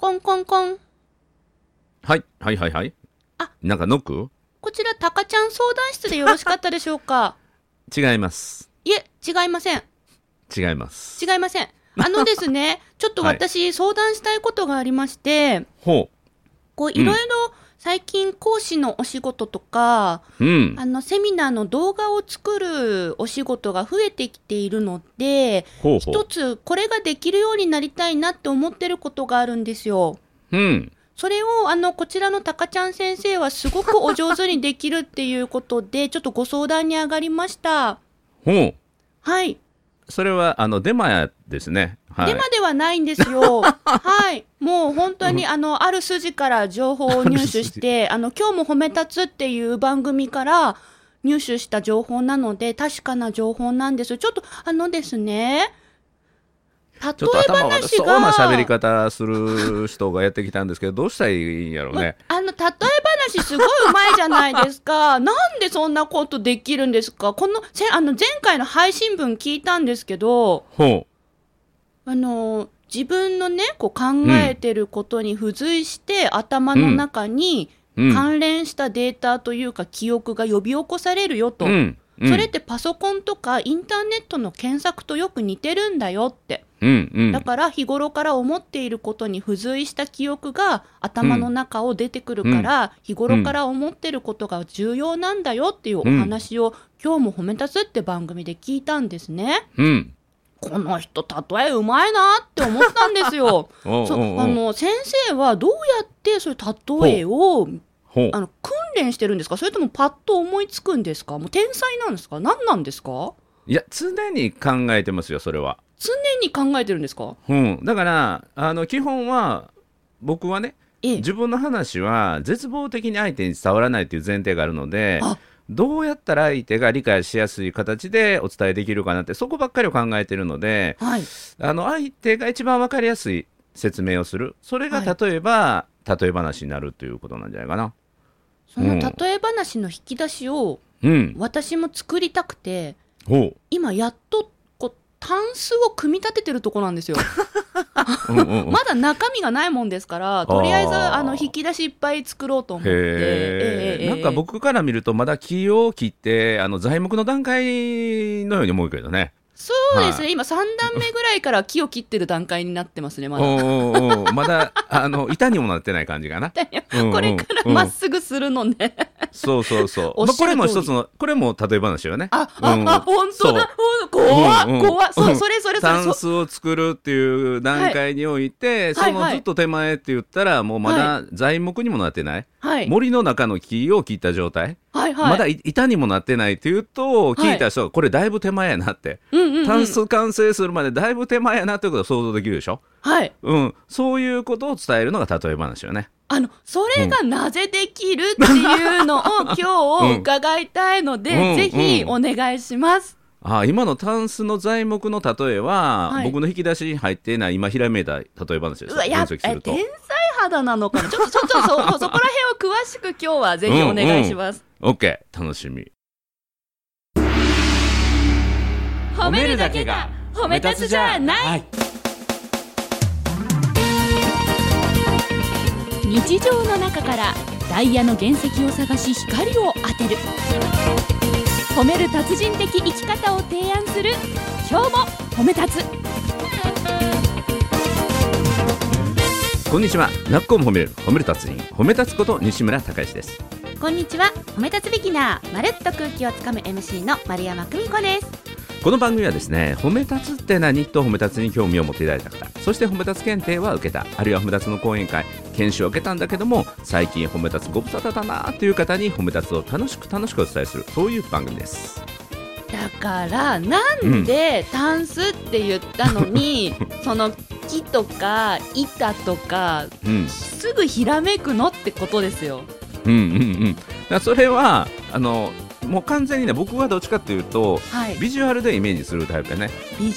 コンコンコン。はいはいはいはい。あ、なんかノック？こちらタカちゃん相談室でよろしかったでしょうか？違います。いえ、違いません。違います。違いません。ですね、ちょっと私、はい、相談したいことがありまして、ほう。こういろいろ最近講師のお仕事とか、うん、セミナーの動画を作るお仕事が増えてきているので、ほうほう、一つこれができるようになりたいなって思ってることがあるんですよ。うん。それをこちらのたかちゃん先生はすごくお上手にできるっていうことでちょっとご相談に上がりました。ほう。はい。それはデマですね、はい、デマではないんですよ。はい。もう本当にある筋から情報を入手して今日も褒め立つっていう番組から入手した情報なので確かな情報なんです。ちょっとですね、例え話がそうな喋り方する人がやってきたんですけど、どうしたらいいんやろうね。例え話すごい上手いじゃないですか。なんでそんなことできるんですか。前回の配信分聞いたんですけど、ほう、自分のねこう考えてることに付随して、うん、頭の中に関連したデータというか、うん、記憶が呼び起こされるよと、うんうん、それってパソコンとかインターネットの検索とよく似てるんだよって、うんうん、だから日頃から思っていることに付随した記憶が頭の中を出てくるから、うん、日頃から思ってることが重要なんだよっていうお話を、うん、今日も褒め立つって番組で聞いたんですね、うん、この人例えうまいなって思ったんですよ。おうおうおう。先生はどうやってそういう例えを訓練してるんですか。それともパッと思いつくんですか。もう天才なんですか。何なんですか。いや、常に考えてますよ。それは常に考えてるんですか。うん、だから基本は僕はね、自分の話は絶望的に相手に伝わらないという前提があるので、どうやったら相手が理解しやすい形でお伝えできるかなって、そこばっかりを考えてるので、はい、相手が一番分かりやすい説明をする、それが例えば、はい、例え話になるということなんじゃないかな。その例え話の引き出しを、うん、私も作りたくて、うん、今やっとタンスを組み立ててるとこなんですよ。うんうん、うん、まだ中身がないもんですから、とりあえず引き出しいっぱい作ろうと思って。なんか僕から見るとまだ木を切って材木の段階のように思うけどね。そうですね、はい、今3段目ぐらいから木を切ってる段階になってますね。まだまだ板にもなってない感じかな。これからまっすぐするのね。そうそうそう、まあ、これも一つの、これも例え話よね。本当だ。怖っ、それタンスを作るっていう段階において、はい、そのずっと手前って言ったら、はい、もうまだ材木にもなってない、はい、森の中の木を切った状態、はいはい、まだ板にもなってないっていうと聞いた人が、はい、これだいぶ手前やなって、うんうんうん、タンス完成するまでだいぶ手前やなっていうことを想像できるでしょ。はい、うん、そういうことを伝えるのが例え話よね。それがなぜできるっていうのを今日伺いたいので、うん、ぜひお願いします。今のタンスの材木の例えは、はい、僕の引き出しに入っていない今ひらめいた例え話です。うわ、やっぱり天才肌なのかな。ちょっと そこら辺を詳しく今日はぜひお願いします。OK、楽しみ。褒めるだけが褒め立つじゃない。日常の中からダイヤの原石を探し光を当てる、褒める達人的生き方を提案する、今日も褒め立つ。こんにちは。なっこも褒める褒める達人、褒め立つこと西村孝之です。こんにちは。褒め立つビギナー、まるっと空気をつかむ MC の丸山久美子です。この番組はですね、褒め立つって何と褒め立つに興味を持っていただいた方、そして褒め立つ検定は受けた、あるいは褒め立つの講演会、研修を受けたんだけども、最近褒め立つご無沙汰だなという方に褒め立つを楽しくお伝えする、そういう番組です。だからなんでタンスって言ったのに、うん、その木とか板とか、うん、すぐひらめくのってことですよ。うんうんうん、それはもう完全にね、僕はどっちかっていうと、はい、ビジュアルでイメージするタイプだね。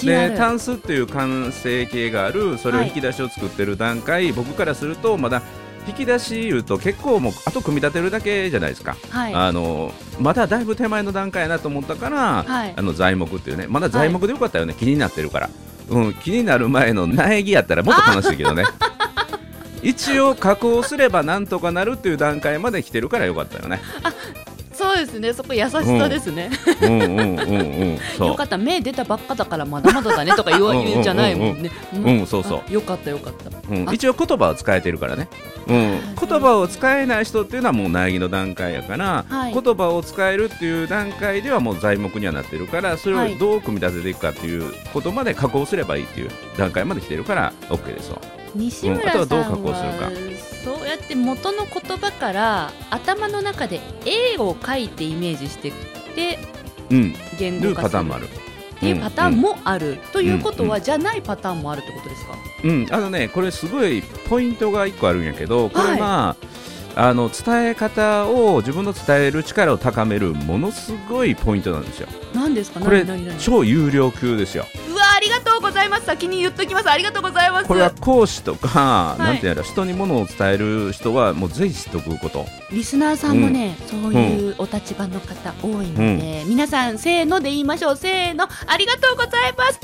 で、タンスっていう完成形がある、それを引き出しを作ってる段階、はい、僕からするとまだ引き出し言うと結構もうあと組み立てるだけじゃないですか、はい、まだだいぶ手前の段階やなと思ったから、はい、材木っていうね、まだ材木でよかったよね、はい、気になってるから、うん、気になる前の苗木やったらもっと楽しいけどね。一応加工すればなんとかなるという段階まで来てるからよかったよね。あ、そうですね、そこ優しさですね。よかった、目出たばっかだからまだまだだねとか言うんじゃないもんね。よかったよかった、うん、一応言葉を使えてるからね、うん、言葉を使えない人っていうのはもう苗木の段階やから、はい、言葉を使えるっていう段階ではもう材木にはなってるから、それをどう組み立てていくかっていうことまで加工すればいいっていう段階まで来てるから OK ですよ。西村さんはどう加工するか、そうやって元の言葉から頭の中で絵を描いてイメージしてって言語化するっていうパターンもあるということは、じゃないパターンもあるってことですか。あのね、これすごいポイントが1個あるんやけど、これはあの伝え方を、自分の伝える力を高めるものすごいポイントなんですよ。何ですか、これ超有料級ですよ。ありがとうございます、先に言っときます。ありがとうございます。これは講師とか、なんていうの、人に物を伝える人はもうぜひ知っておくこと。リスナーさんもね、そういうお立場の方多いので、皆さんせーので言いましょう。せーの、ありがとうございます。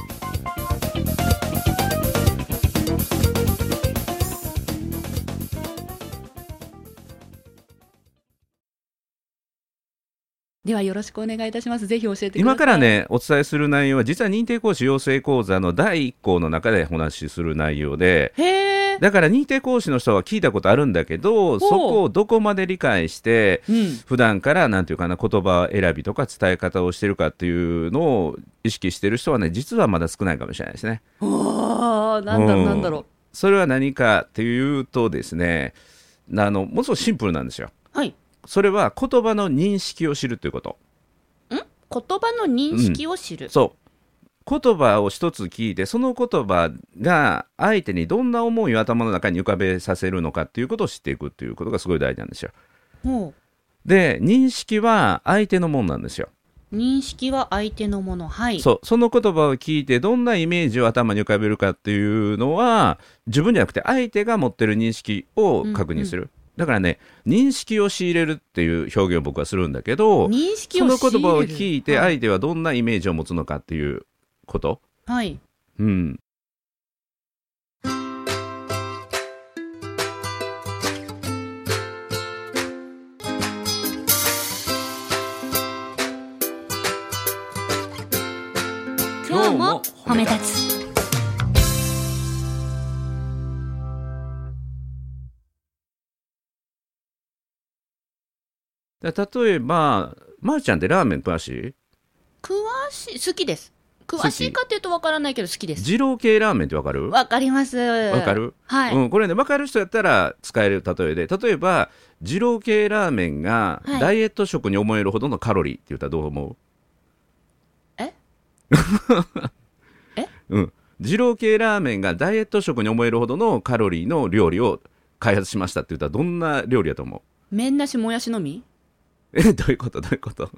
ではよろしくお願いいたします。ぜひ教えてください。今からね、お伝えする内容は実は認定講師養成講座の第1項の中でお話しする内容で、だから認定講師の人は聞いたことあるんだけど、そこをどこまで理解して、普段からなんていうかな、言葉選びとか伝え方をしてるかっていうのを意識してる人はね、実はまだ少ないかもしれないですね。なんだろう。それは何かっていうとですね、もうすごいシンプルなんですよ。はい。それは言葉の認識を知るということ。言葉の認識を知る、そう。言葉を一つ聞いて、その言葉が相手にどんな思いを頭の中に浮かべさせるのかっていうことを知っていくということがすごい大事なんですよ。で、認識は相手のものなんですよ。認識は相手のもの、はい。そう、その言葉を聞いてどんなイメージを頭に浮かべるかっていうのは、自分じゃなくて相手が持ってる認識を確認する。だからね、認識を仕入れるっていう表現を僕はするんだけど、認識を仕入れる、その言葉を聞いて相手はどんなイメージを持つのかっていうこと。はい。うん。今日も褒め立つ。例えば、まるちゃんってラーメン詳しい？詳しい、好きです。詳しいかっていうと分からないけど好きです。二郎系ラーメンって分かる？分かります。分かる？はい、これね、分かる人やったら使える例えで、例えば二郎系ラーメンがダイエット食に思えるほどのカロリーって言ったらどう思う？え？二郎系ラーメンがダイエット食に思えるほどのカロリーの料理を開発しましたって言ったらどんな料理やと思う？麺なしもやしのみ？どういうことどういうこと？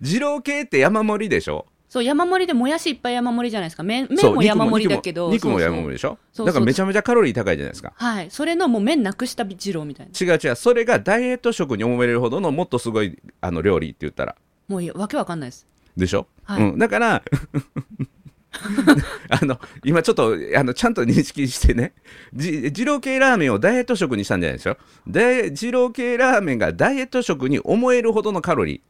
二郎系って山盛りでしょ。そう、山盛りでもやしいっぱい山盛りじゃないですか。麺も山盛りだけど肉も山盛りでしょ。だからめちゃめちゃカロリー高いじゃないですか。はい。それのもう麺なくした二郎みたいな。違う違う、それがダイエット食に思えるほどのもっとすごい料理って言ったらもうわけわかんないですでしょ、はい。だから今ちょっとちゃんと認識してね、二郎系ラーメンをダイエット食にしたんじゃないですよ。二郎系ラーメンがダイエット食に思えるほどのカロリー。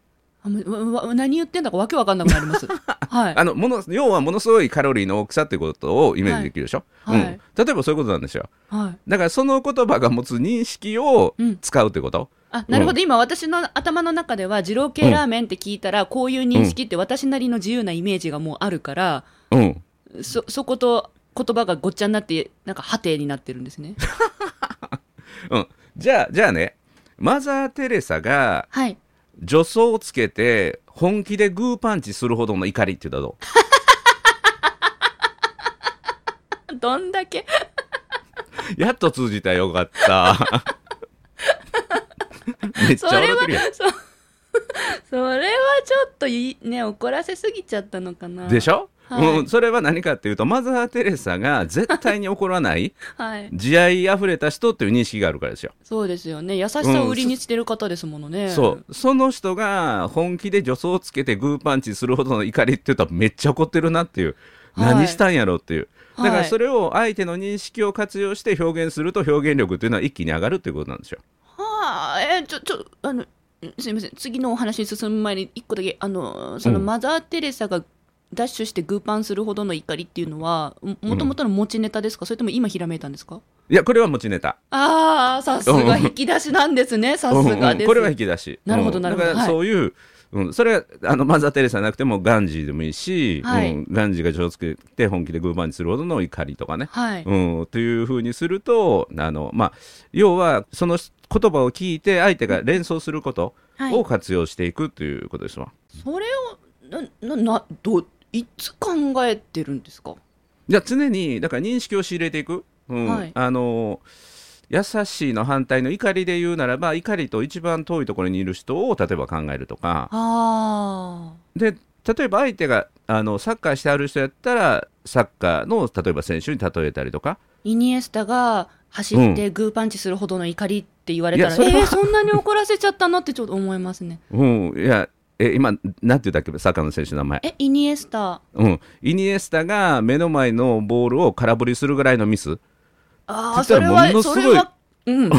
何言ってんだかわけわかんなくなります、はい。要はものすごいカロリーの大きさってことをイメージできるでしょ、はい。例えばそういうことなんですよ、はい。だからその言葉が持つ認識を使うってこと、あ、なるほど、今私の頭の中では二郎系ラーメンって聞いたら、こういう認識って私なりの自由なイメージがもうあるから、そこと言葉がごっちゃになって、なんかハテになってるんですね、じゃあね、マザー・テレサが助走をつけて本気でグーパンチするほどの怒りって言ったらどう？どんだけやっと通じた、よかっためっちゃ笑ってるやん。それはちょっとね、怒らせすぎちゃったのかなでしょ、はい。それは何かっていうと、マザー・テレサが絶対に怒らない、はい、慈愛あふれた人っていう認識があるからですよ。そうですよね、優しさを売りにしてる方ですものね、そう。その人が本気で助走をつけてグーパンチするほどの怒りって言ったらめっちゃ怒ってるなっていう何したんやろっていう、はい、だからそれを相手の認識を活用して表現すると表現力というのは一気に上がるということなんですよ。はあ、すいません、次のお話に進む前に一個だけそのマザー・テレサがダッシュしてグーパンするほどの怒りっていうのはもともとの持ちネタですか、うん、それとも今ひらめいたんですか？いや、これは持ちネタ。ああ、さすが引き出しなんですね。さすがです、これは引き出し。なるほどなるほど、だからそういう、はい、それはマザー・テレサじゃなくてもガンジーでもいいし、はい、ガンジーが上手くて本気でグーパンにするほどの怒りとかね、はい、という風にするとまあ、要はその言葉を聞いて相手が連想することを活用していくということですわ、はい、それをいつ考えてるんですか？じゃあ常にだから認識を仕入れていく、うん、はい、優しいの反対の怒りで言うならば、怒りと一番遠いところにいる人を例えば考えるとか、あで例えば相手がサッカーしてある人やったらサッカーの例えば選手に例えたりとか、イニエスタが走ってグーパンチするほどの怒りって言われたら、うん、そんなに怒らせちゃったのってちょっと思いますね。うん、いや今なんて言ったっけ、サッカーの選手の名前、イニエスタ、うん、イニエスタが目の前のボールを空振りするぐらいのミス、ああ、それはうん、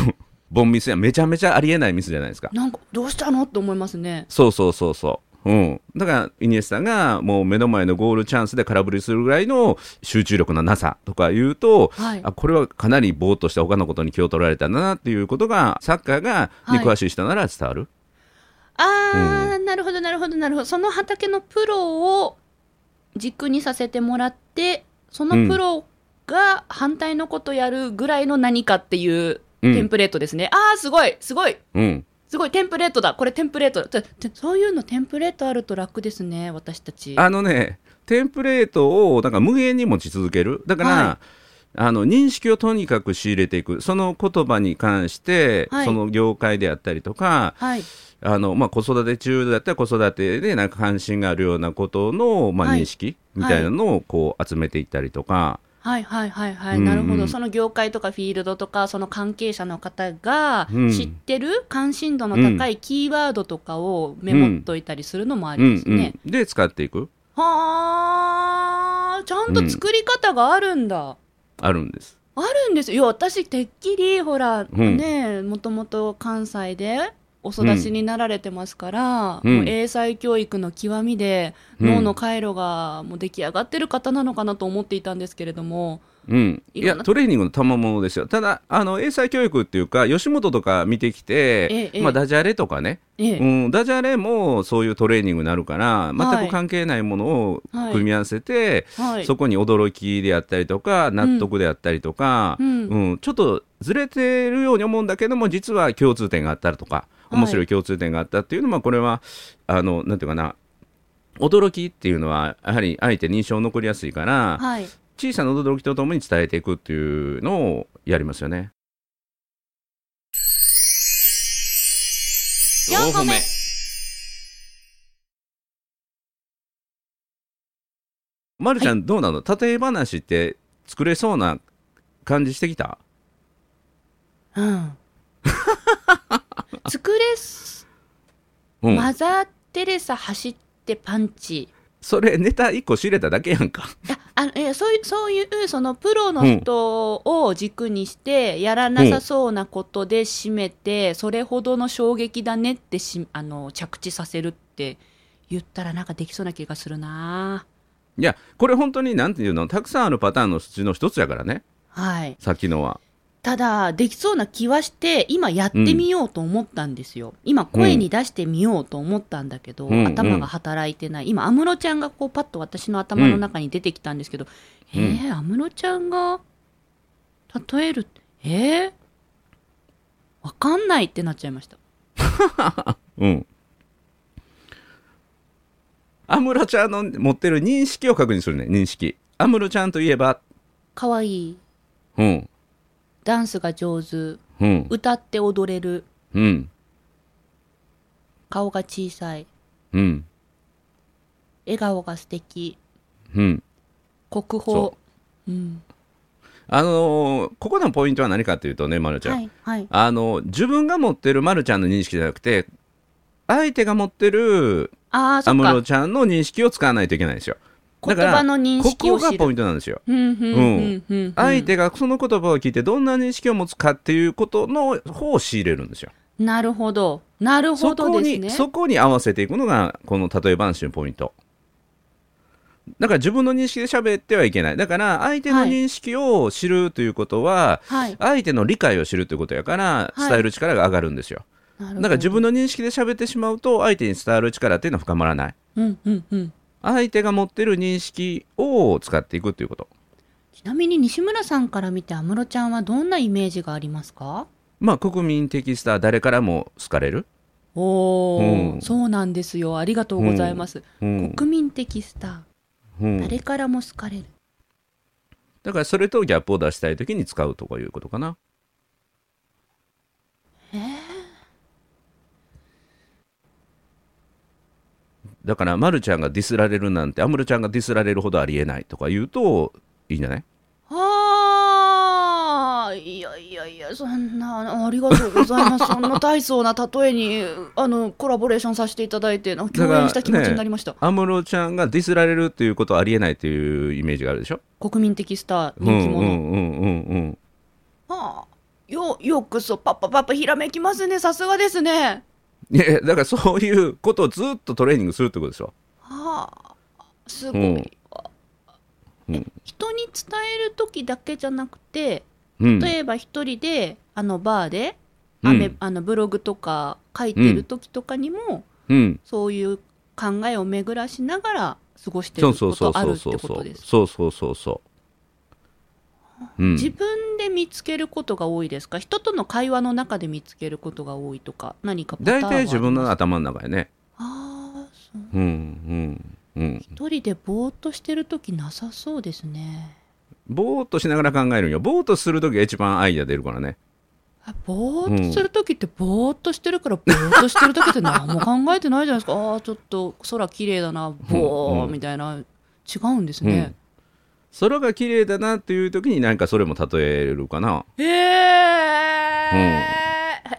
ボンミスや、めちゃめちゃありえないミスじゃないですか。なんかどうしたのって思いますね。そう、うん、だからイニエスタがもう目の前のゴールチャンスで空振りするぐらいの集中力のなさとか言うと、はい、これはかなりぼーっとして他のことに気を取られたんだなっていうことがサッカーがに詳しい人なら伝わる、はい、うん、なるほど、その畑のプロを軸にさせてもらって、そのプロが反対のことやるぐらいの何かっていうテンプレートですね、うん、あーすごい、うん、すごいテンプレートだ、これテンプレートだ、そういうのテンプレートあると楽ですね、私たち。テンプレートをだから無限に持ち続ける、だから、はい、認識をとにかく仕入れていく、その言葉に関して、はい、その業界であったりとか、はい、まあ、子育て中だったら子育てでなんか関心があるようなことの、まあ、認識みたいなのをこう集めていったりとか、はいはい、なるほど、その業界とかフィールドとかその関係者の方が知ってる関心度の高いキーワードとかをメモっといたりするのもありですね、で使っていく。はー、ちゃんと作り方があるんだ、あるんです。いや、私てっきりほら、ね、もともと関西でお育ちになられてますから、もう英才教育の極みで、脳の回路がもう出来上がってる方なのかなと思っていたんですけれども、いやトレーニングの賜物ですよ。ただ英才教育っていうか吉本とか見てきて、まあ、ダジャレとかね、ダジャレもそういうトレーニングになるから、全く関係ないものを組み合わせて、はい、そこに驚きであったりとか納得であったりとか、ちょっとずれてるように思うんだけども、実は共通点があったりとか面白い共通点があったっていうのは、これはなんていうかな、驚きっていうのはやはり相手に印象残りやすいから、はい、小さな驚きとともに伝えていくっていうのをやりますよね。4個目、まるちゃん、はい、どうなの？例え話って作れそうな感じしてきた？マザー・テレサ走ってパンチ、それネタ1個仕入れただけやんか。そういうそのプロの人を軸にしてやらなさそうなことで締めて、それほどの衝撃だねって着地させるって言ったらなんかできそうな気がするな。いや、これ本当になんていうの、たくさんあるパターンのうちの一つやからね、はい、さっきのはただできそうな気はして今やってみようと思ったんですよ、今声に出してみようと思ったんだけど、頭が働いてない。今安室ちゃんがこうパッと私の頭の中に出てきたんですけど、安室ちゃんが例えるわかんないってなっちゃいました安室ちゃんの持ってる認識を確認するね。認識、安室ちゃんといえばかわいい、ダンスが上手、歌って踊れる、顔が小さい、笑顔が素敵、国宝、ここのポイントは何かというとね、まるちゃん、自分が持ってるまるちゃんの認識じゃなくて、相手が持ってる安室ちゃんの認識を使わないといけないんですよ。言葉の認識を知る。ここがポイントなんですよ。相手がその言葉を聞いてどんな認識を持つかっていうことの方を仕入れるんですよ。なるほど、なるほどですね。そこに合わせていくのがこの例え話のポイント。だから自分の認識で喋ってはいけない。だから相手の認識を知るということは、はい、相手の理解を知るということやから伝える力が上がるんですよ、はい、だから自分の認識で喋ってしまうと相手に伝わる力っていうのは深まらない、うんうんうん、相手が持ってる認識を使っていくということ。ちなみに西村さんから見て安室ちゃんはどんなイメージがありますか？まあ、国民的スター、誰からも好かれる。おー、うん、そうなんですよ。ありがとうございます、うんうん、国民的スター、うん、誰からも好かれる。だからそれとギャップを出したいときに使うとかいうことかな。だからまるちゃんがディスられるなんて、安室ちゃんがディスられるほどありえないとか言うといいんじゃない？ああ、いやいやいや、そんなありがとうございますそんな大層な例えにコラボレーションさせていただいての共演した気持ちになりました。安室、ね、ちゃんがディスられるっていうことはありえないというイメージがあるでしょ。国民的スター、人気者、うんうんうんうん、ああ、よくそパッパパッパひらめきますね、さすがですね。いや、だからそういうことをずっとトレーニングするってことでしょ。はあ、すごい、うんうん、人に伝えるときだけじゃなくて、例えば一人でバーで、うん、ブログとか書いてるときとかにも、うん、そういう考えを巡らしながら過ごしてることあるってことです。そうそうそうそう、うん、自分で見つけることが多いですか？人との会話の中で見つけることが多いとか、何かパターンはありますか？大体自分の頭の中やね。ああ、そう、うんうんうん、一人でぼーっとしてるときなさそうですね。ぼーっとしながら考えるんよ。ぼーっとするときが一番アイデア出るからね。あ、ぼーっとするときってぼーっとしてるから、ぼーっとしてるときって何も考えてないじゃないですかあー、ちょっと空綺麗だな、ぼーみたいな、うんうん、違うんですね、うん、空が綺麗だなっていうときに何かそれも例えるかな。うん、じゃ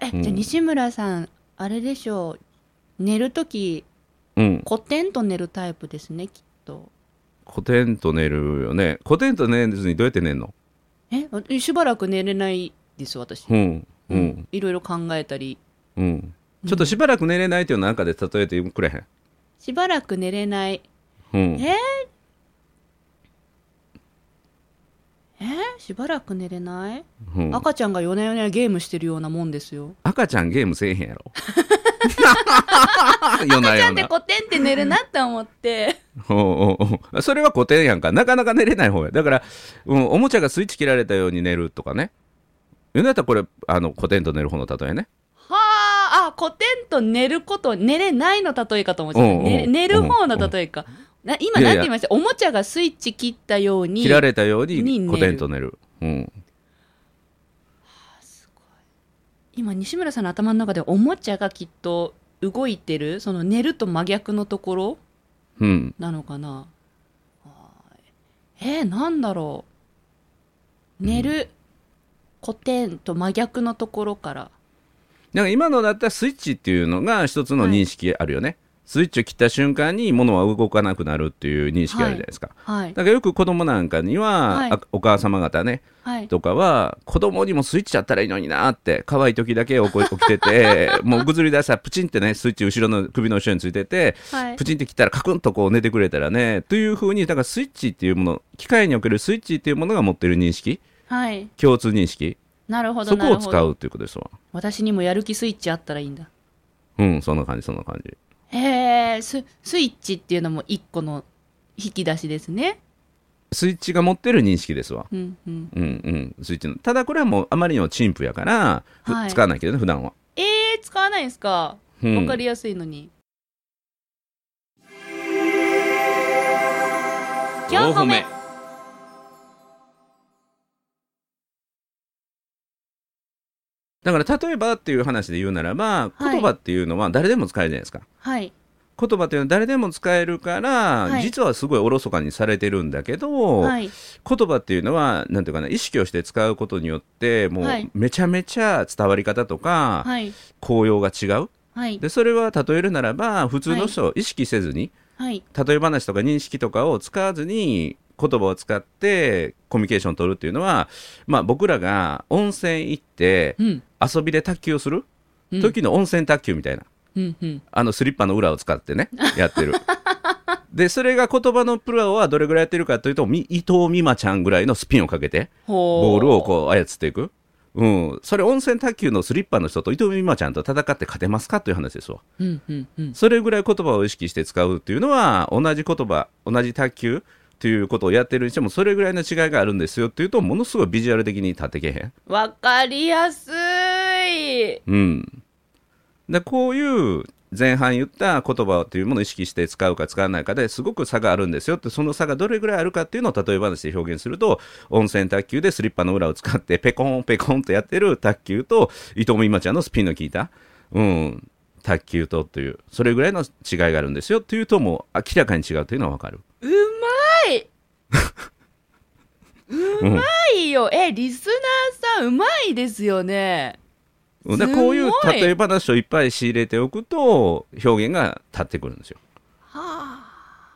あ西村さんあれでしょう、寝るときコテンと寝るタイプですね、きっと。コテンと寝るよね。コテンと寝るずにどうやって寝るの？しばらく寝れないです私、うんうん、いろいろ考えたり、うん、ちょっとしばらく寝れないというのなんかで例えてくれへん？しばらく寝れない、うん、しばらく寝れない、うん、赤ちゃんが夜な夜なゲームしてるようなもんですよ。赤ちゃんゲームせえへんやろ赤ちゃんってコテンって寝るなって思っておうそれはコテンやんか。なかなか寝れない方や。だから、うん、おもちゃがスイッチ切られたように寝るとかね。言うんだったらこれコテンと寝る方の例えね。はあ、コテンと寝ること、寝れないの例えかと思ってた。寝る方の例えか。今なんて言いました？おもちゃがスイッチ切ったように、切られたようにコテンと寝る、うん今西村さんの頭の中でおもちゃがきっと動いてる、その寝ると真逆のところなのかな、うん、なんだろう、寝る、うん、コテンと真逆のところから。なんか今のだったらスイッチっていうのが一つの認識あるよね、はい、スイッチを切った瞬間に物は動かなくなるっていう認識あるじゃないですか、はいはい、だからよく子供なんかには、はい、お母様方ね、はい、とかは子供にもスイッチあったらいいのになって、可愛い時だけ起きててもうぐずり出したらプチンってね、スイッチ後ろの首の後ろについてて、はい、プチンって切ったらカクンとこう寝てくれたらねという風に、だからスイッチっていうもの、機械におけるスイッチっていうものが持ってる認識、はい、共通認識、なるほど、そこを使うということですわ。私にもやる気スイッチあったらいいんだ。うん、そんな感じそんな感じ。スイッチっていうのも一個の引き出しですね。スイッチが持ってる認識ですわ、うんうんうんうん、スイッチの。ただこれはもうあまりにも陳腐やから、はい、使わないけどね普段は。使わないですか？うん、分かりやすいのに。4歩目、だから例えばっていう話で言うならば、言葉っていうのは誰でも使えるじゃないですか、はい、言葉っていうのは誰でも使えるから、はい、実はすごいおろそかにされてるんだけど、はい、言葉っていうのはなんていうかな、意識をして使うことによってもうめちゃめちゃ伝わり方とか、はい、効用が違う、はい、でそれは例えるならば普通の人を意識せずに、はい、例え話とか認識とかを使わずに言葉を使ってコミュニケーションを取るっていうのは、まあ、僕らが温泉行って遊びで卓球をする時の温泉卓球みたいな、うんうん、あのスリッパの裏を使ってねやってるでそれが言葉のプロはどれぐらいやってるかというと伊藤美誠ちゃんぐらいのスピンをかけてボールをこう操っていく、うん、それ温泉卓球のスリッパの人と伊藤美誠ちゃんと戦って勝てますかという話ですわ、うんうんうん、それぐらい言葉を意識して使うというのは同じ言葉同じ卓球ということをやってるにしてもそれぐらいの違いがあるんですよっていうとものすごいビジュアル的に立ってけへん。わかりやすい、うん、でこういう前半言った言葉というものを意識して使うか使わないかですごく差があるんですよって、その差がどれぐらいあるかっていうのを例え話で表現すると、温泉卓球でスリッパの裏を使ってペコンペコンとやってる卓球と伊藤美誠ちゃんのスピンの効いた、うん、卓球とというそれぐらいの違いがあるんですよっていうともう明らかに違うというのは分かる。うまいうまいよ、えリスナーさんうまいですよね。でこういう例え話をいっぱい仕入れておくと表現が立ってくるんですよ、はあ、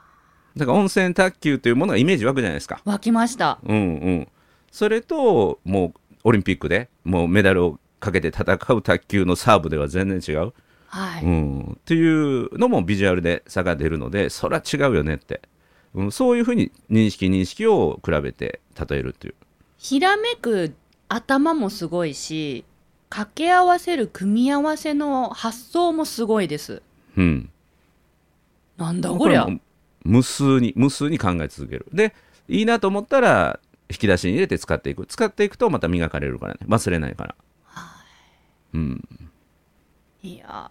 だから温泉卓球というものがイメージ湧くじゃないですか。湧きました、うんうん、それともうオリンピックでもうメダルをかけて戦う卓球のサーブでは全然違う、はいうん、っていうのもビジュアルで差が出るのでそりゃ違うよねって、うん、そういうふうに認識を比べて例えるという。ひらめく頭もすごいし掛け合わせる組み合わせの発想もすごいです、うん、なんだこりゃ。無数に考え続けるでいいなと思ったら引き出しに入れて使っていくとまた磨かれるからね、忘れないから、はいうん、いや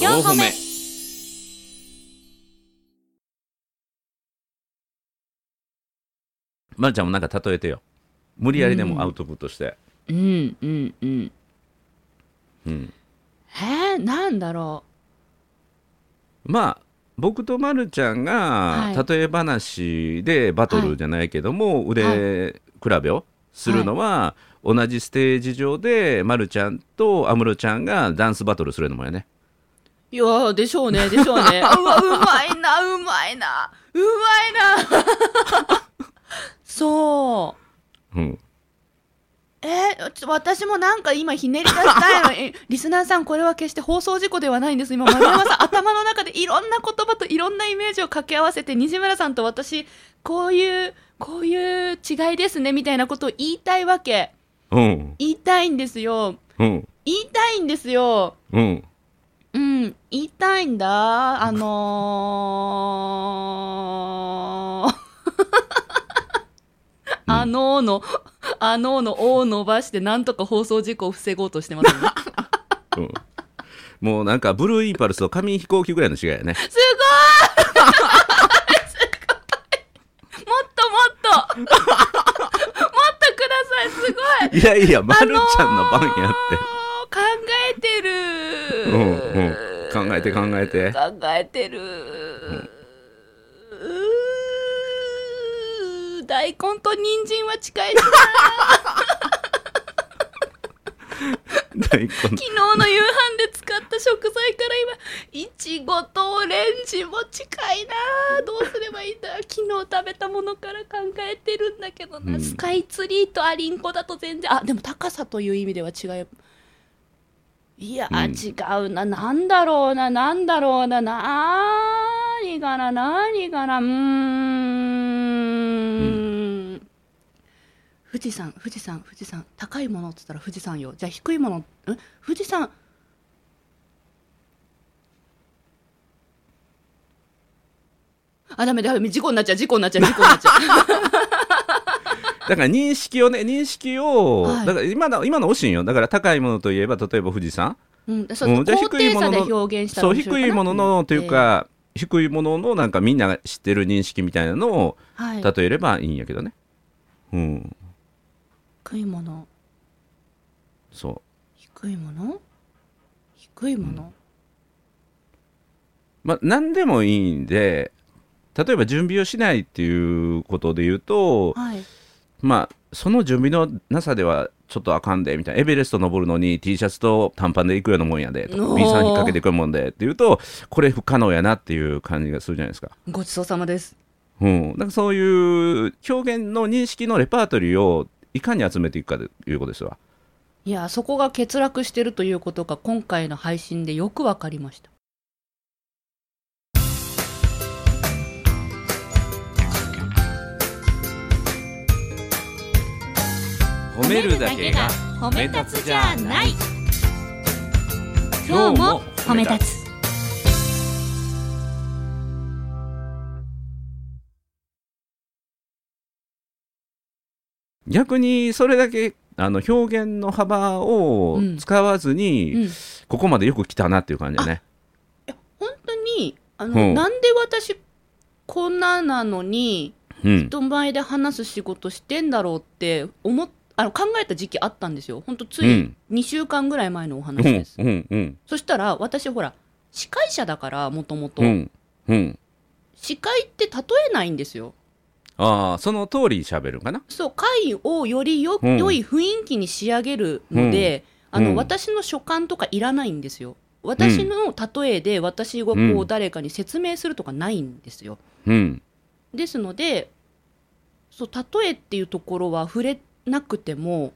4本目。まるちゃんもなんか例えてよ、無理やりでもアウトプットして、うん、うんうんうんなんだろう。まあ僕とまるちゃんが、はい、例え話でバトルじゃないけども、はい、腕比べをするのは、はい、同じステージ上でまるちゃんと安室ちゃんがダンスバトルするのもやね。いやでしょうねでしょうねうわうまいなそう、うん、私もなんか今ひねり出したいのリスナーさんこれは決して放送事故ではないんです。今丸山さん頭の中でいろんな言葉といろんなイメージを掛け合わせて西村さんと私こういう違いですねみたいなことを言いたいわけ、うん、言いたいんですよ、うんうん、言いたいんだあの「お」を伸ばしてなんとか放送事故を防ごうとしてますね、うん、もうなんかブルーインパルスと紙飛行機ぐらいの違いやね。すごーいすごいもっとください。すごい。いやいやまるちゃんの番やって考えてる、うんうん、考えてる、うん大根と人参は近いな昨日の夕飯で使った食材から今いちごとオレンジも近いな。どうすればいいんだ。昨日食べたものから考えてるんだけどな、うん、スカイツリーとアリンコだと全然でも高さという意味では違う。いや、うん、違うな。なんだろうな何がな富士山高いものって言ったら富士山よ。じゃあ低いもの富士山ダメ事故になっちゃうだから認識を、はい、だから今の惜しいよ。だから高いものといえば例えば富士山、うん、じゃあ低いものの表現したら面白いかな。そう低いもののというか、低いもののなんかみんなが知ってる認識みたいなのを、はい、例えればいいんやけどね。うん低いもの、うん、まあ何でもいいんで、例えば準備をしないっていうことで言うと、はい、まあその準備のなさではちょっとあかんでみたいな、エベレスト登るのに T シャツと短パンで行くようなもんやでとか B さん引っ掛けていくもんでって言うと、これ不可能やなっていう感じがするじゃないですか。ごちそうさまです、うん、なんかそういう表現の認識のレパートリーをいかに集めていくかということですわ。いや、そこが欠落してるということが今回の配信でよくわかりました。褒めるだけが褒め立つじゃない、今日も褒め立つ。逆にそれだけ表現の幅を使わずに、うんうん、ここまでよく来たなっていう感じだね。いや本当になんで私こんななのに、うん、人前で話す仕事してんだろうって考えた時期あったんですよ。ほんとつい2週間ぐらい前のお話です、うんうんうん、そしたら私ほら司会者だからもともと司会って例えないんですよ。ああ、その通り喋るかな。そう、会をより良い雰囲気に仕上げるので、うん、私の所感とかいらないんですよ。私の例えで私がこう誰かに説明するとかないんですよ、うんうん、ですのでそう例えっていうところは触れなくても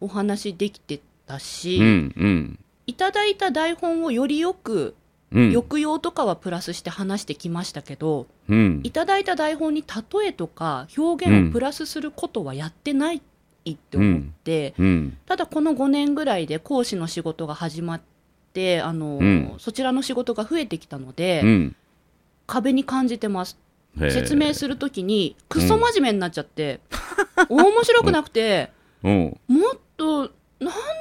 お話できてたし、うんうん、いただいた台本をよりよく、うん、抑揚とかはプラスして話してきましたけど、うん、いただいた台本に例えとか表現をプラスすることはやってないって思って、うんうん、ただこの5年ぐらいで講師の仕事が始まってうん、そちらの仕事が増えてきたので、うん、壁に感じてます。説明するときにクソ真面目になっちゃって、うん、面白くなくて、うん、もっとなん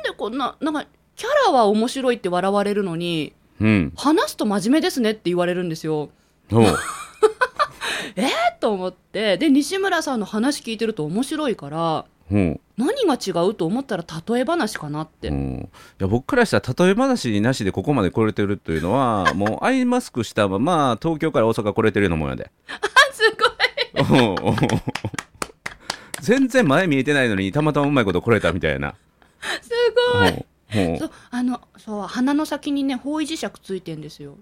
でこんな、なんかキャラは面白いって笑われるのに、うん、話すと真面目ですねって言われるんですよ。と思って、で西村さんの話聞いてると面白いから、うん、何が違うと思ったら例え話かなって、うん、いや僕からしたら例え話なしでここまで来れてるというのはもうアイマスクしたまま東京から大阪来れてるようなもんやで。あ、すごい全然前見えてないのにたまたまうまいこと来れたみたいな。すごい。そうそう鼻の先にね方位磁石ついてんですよ。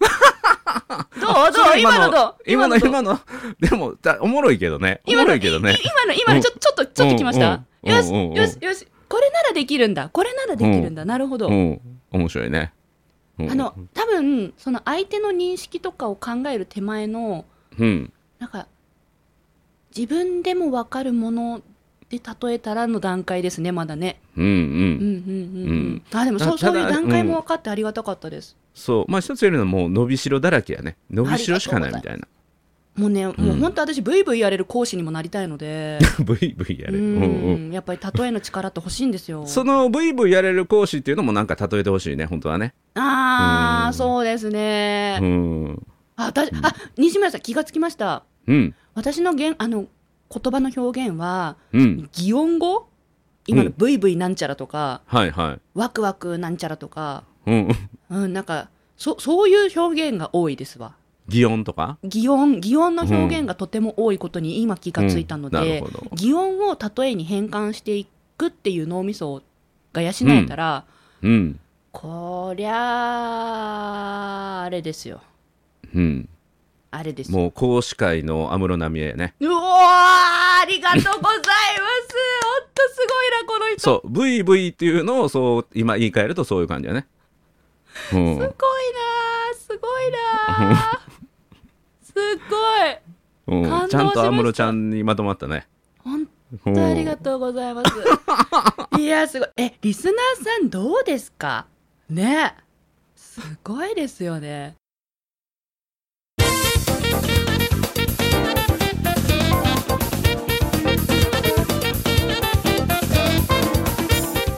どう今のでもおもろいけどね。今のちょっときました。よしこれならできるんだ、うん、なるほど、うん、面白いね、うん、多分その相手の認識とかを考える手前の、うん、なんか自分でも分かるもので例えたらの段階ですね、まだね。でもそういう段階も分かってありがたかったです、うん、そう、まあ一つ言えるのはもう伸びしろだらけやね。伸びしろしかないみたいな。もうね、うん、もう本当私ブイブイやれる講師にもなりたいのでブイブイやれる、うん、やっぱり例えの力って欲しいんですよ。そのブイブイやれる講師っていうのもなんか例えてほしいね、本当はね。ああ、そうですね、うん、西村さん気がつきました、うん、私の言葉の表現は、うん、擬音語、今のブイブイなんちゃらとか、うん、はいはい、ワクワクなんちゃらとか、うんうん、なんかそういう表現が多いですわ。擬音とか擬音の表現がとても多いことに今気がついたので、うんうん、擬音を例えに変換していくっていう脳みそが養えたら、うんうん、こりゃあれですよ、うん、あれですよ、もう講師会の安室奈美恵やね。うおー、ありがとうございます。ほんとすごいなこの人。そう VV っていうのをそう今言い換えるとそういう感じだね、うん、すごいなすごい、うん、ちゃんと安室ちゃんにまとまったね。本当にありがとうございます。いやすごい。リスナーさんどうですかね。すごいですよね。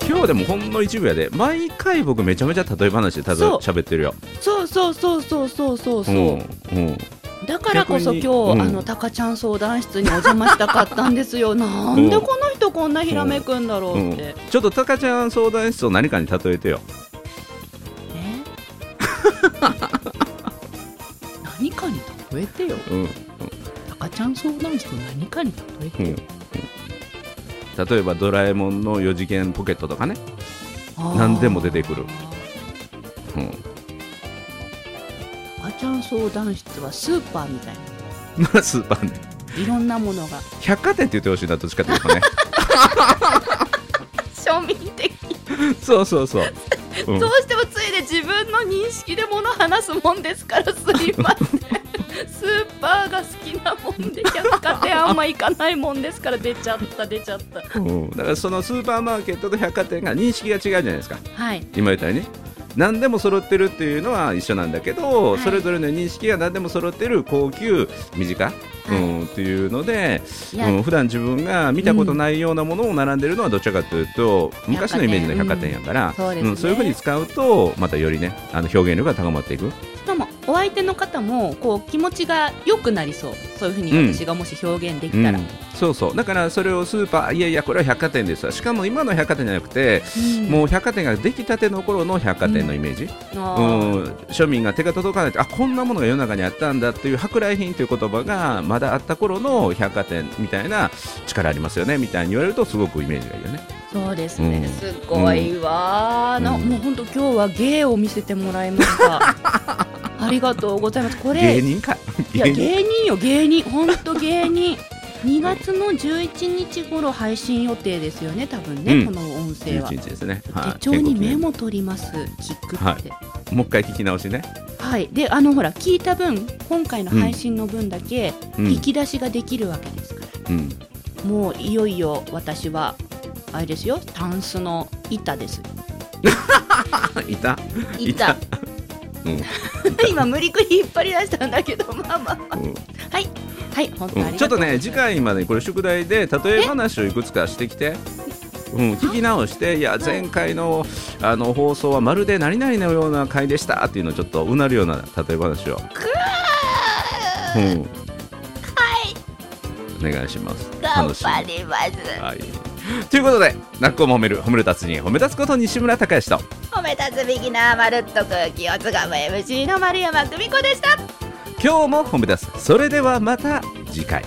今日でもほんの一部やで、毎回僕めちゃめちゃ例え話で喋ってるよ。そう、うんうん、だからこそ今日、タカちゃん相談室にお邪魔したかったんですよ。なんでこの人こんなひらめくんだろうって、うんうん、ちょっとタカちゃん相談室を何かに例えてよ。何かに例えてよ、うんうん、タカちゃん相談室を何かに例えてよ、うんうん、例えばドラえもんの4次元ポケットとかね、何でも出てくる。うん、赤ちゃん相談室はスーパーみたいな。まあスーパーね。いろんなものが。百貨店って言ってほしいな、どっちかというとね。庶民的。そうそうそう。うん、どうしてもついで自分の認識で物を話すもんですから、すいません。スーパーが好きなもんで百貨店あんま行かないもんですから、出ちゃった、うん、だからそのスーパーマーケットと百貨店が認識が違うじゃないですか、はい、今言ったようにね、何でも揃ってるっていうのは一緒なんだけど、はい、それぞれの認識が何でも揃ってる高級身近っていうので、うん、普段自分が見たことないようなものを並んでるのはどちらかというと、うん、昔のイメージの百貨店やから、うん そうですね、そういうふうに使うとまたよりね、あの表現力が高まっていく。しかもお相手の方もこう気持ちが良くなりそう、そういうふうに私がもし表現できたら、うんうん、そうそう、だからそれをスーパー、いやいやこれは百貨店ですわ、しかも今の百貨店じゃなくて、うん、もう百貨店ができたての頃の百貨店のイメージ、うんうん、庶民が手が届かないと、あ、こんなものが世の中にあったんだっていう、舶来品という言葉がまだあった頃の百貨店みたいな力ありますよねみたいに言われると、すごくイメージがいいよね。そうですね、うん、すごいわ、うん、もう本当今日は芸を見せてもらいました。ありがとうございます。これ芸人か、いや芸人よ、芸人、ほんと芸人。2月の11日頃配信予定ですよね、多分ね、うん、この音声は11日ですね、はい、手帳にメモ取ります、キックって、はい、もう一回聞き直しね、はい、でほら聞いた分、今回の配信の分だけ引き出しができるわけですから、うんうん、もういよいよ私はあれですよ、タンスの板ですよ。板今無理くり引っ張り出したんだけど、まあまあまあ、うん、はいはい、本当にありがとうございます、うん、ちょっとね次回までこれ宿題で例え話をいくつかしてきて、うん、聞き直して、いや前回の、はい、放送はまるで何々のような回でしたっていうのをちょっとうなるような例え話を、うん、はいお願いします。頑張ります、はい、ということで、なっこも褒める、褒める達人、褒め立つこと西村孝之と褒め立つビギナーまるっと空気をつかむ MC の丸山久美子でした。今日も褒め立つ。それではまた次回。